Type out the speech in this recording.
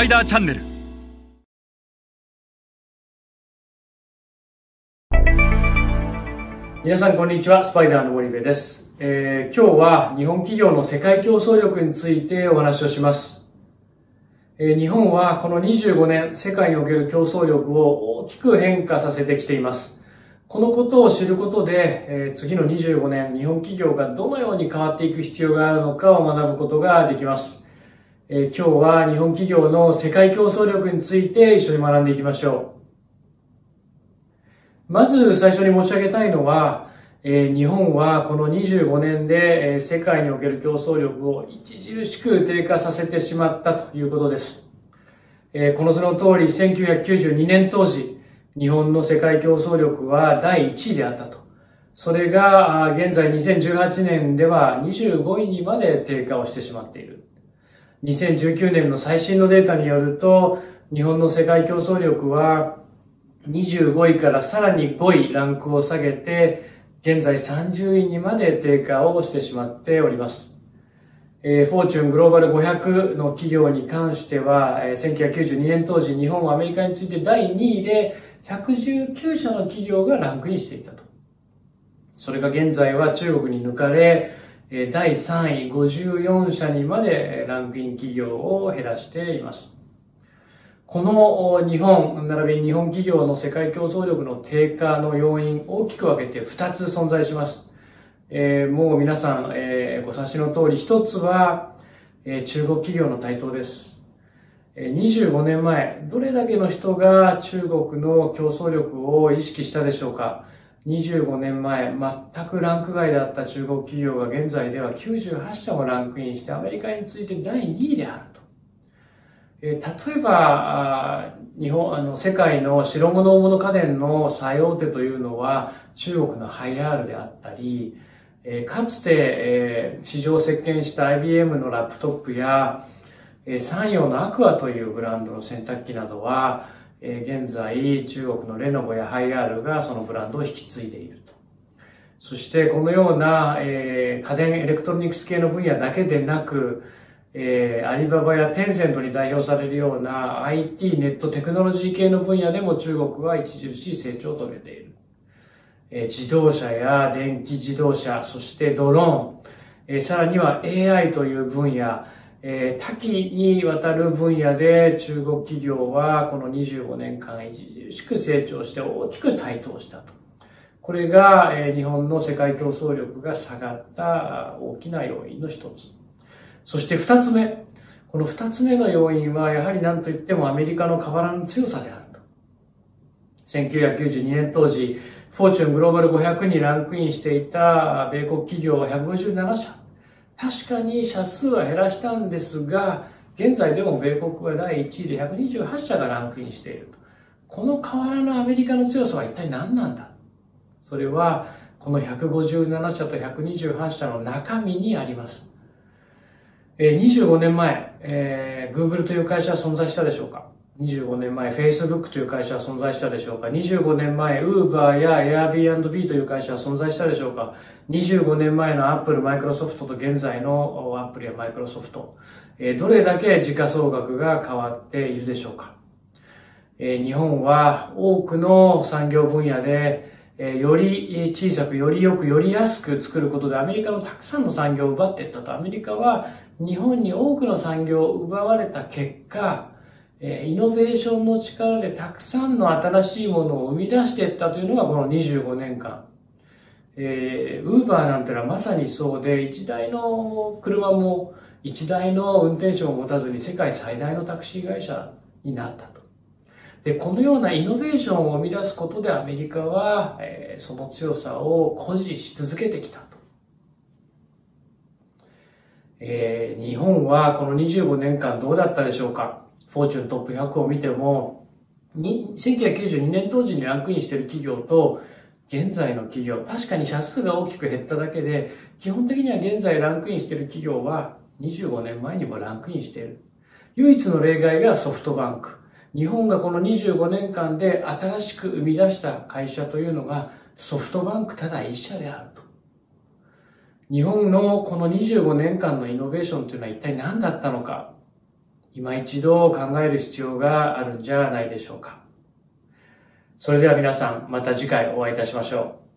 パイダーチャンネル。皆さんこんにちは、スパイダーの森部です。今日は日本企業の世界競争力についてお話をします。日本はこの25年世界における競争力を大きく変化させてきています。このことを知ることで、次の25年日本企業がどのように変わっていく必要があるのかを学ぶことができます。今日は日本企業の世界競争力について一緒に学んでいきましょう。まず最初に申し上げたいのは、日本はこの25年で、世界における競争力を著しく低下させてしまったということです。この図の通り1992年当時、日本の世界競争力は第1位であったと。それが現在2018年では25位にまで低下をしてしまっている。2019年の最新のデータによると、日本の世界競争力は25位からさらに5位ランクを下げて、現在30位にまで低下をしてしまっております。フォーチュングローバル500の企業に関しては、1992年当時、日本はアメリカについて第2位で119社の企業がランクインしていたと。それが現在は中国に抜かれ、第3位54社にまでランクイン企業を減らしています。この日本並びに日本企業の世界競争力の低下の要因、大きく分けて2つ存在します。もう皆さん、ご察しの通り、1つは、中国企業の台頭です。25年前、どれだけの人が中国の競争力を意識したでしょうか。25年前、全くランク外だった中国企業が現在では98社もランクインして、アメリカについて第2位であると。例えば、世界の白物大物家電の最大手というのは中国のハイアールであったり、かつて、市場を席巻した IBM のラップトップや、サンヨーのアクアというブランドの洗濯機などは、現在中国のレノボやハイアールがそのブランドを引き継いでいると。そしてこのような、家電エレクトロニクス系の分野だけでなく、アリババやテンセントに代表されるような IT ネットテクノロジー系の分野でも中国は著しい成長を遂げている。自動車や電気自動車、そしてドローン、さらには AI という分野、多岐にわたる分野で中国企業はこの25年間著しく成長して大きく台頭したと。これが日本の世界競争力が下がった大きな要因の一つ。そして二つ目。この二つ目の要因はやはり何といってもアメリカの変わらぬ強さであると。1992年当時、フォーチュングローバル500にランクインしていた米国企業は157社。確かに社数は減らしたんですが、現在でも米国は第1位で128社がランクインしていると。この変わらぬアメリカの強さは一体何なんだ。それはこの157社と128社の中身にあります。25年前、Google という会社は存在したでしょうか。25年前 Facebook という会社は存在したでしょうか。25年前 Uber や Airbnb という会社は存在したでしょうか。25年前の Apple、Microsoft と現在の Apple や Microsoft、どれだけ時価総額が変わっているでしょうか。日本は多くの産業分野でより小さく、よりよく、より安く作ることでアメリカのたくさんの産業を奪っていったと。アメリカは日本に多くの産業を奪われた結果、イノベーションの力でたくさんの新しいものを生み出していったというのがこの25年間。Uber なんてのはまさにそうで、1台の車も1台の運転手を持たずに世界最大のタクシー会社になったと。で、このようなイノベーションを生み出すことでアメリカは、その強さを誇示し続けてきたと。日本はこの25年間どうだったでしょうか。フォーチュントップ100を見ても、1992年当時にランクインしている企業と、現在の企業、確かに社数が大きく減っただけで、基本的には現在ランクインしている企業は、25年前にもランクインしている。唯一の例外がソフトバンク。日本がこの25年間で新しく生み出した会社というのが、ソフトバンクただ一社であると。日本のこの25年間のイノベーションというのは一体何だったのか。今一度考える必要があるんじゃないでしょうか。それでは皆さん、また次回お会いいたしましょう。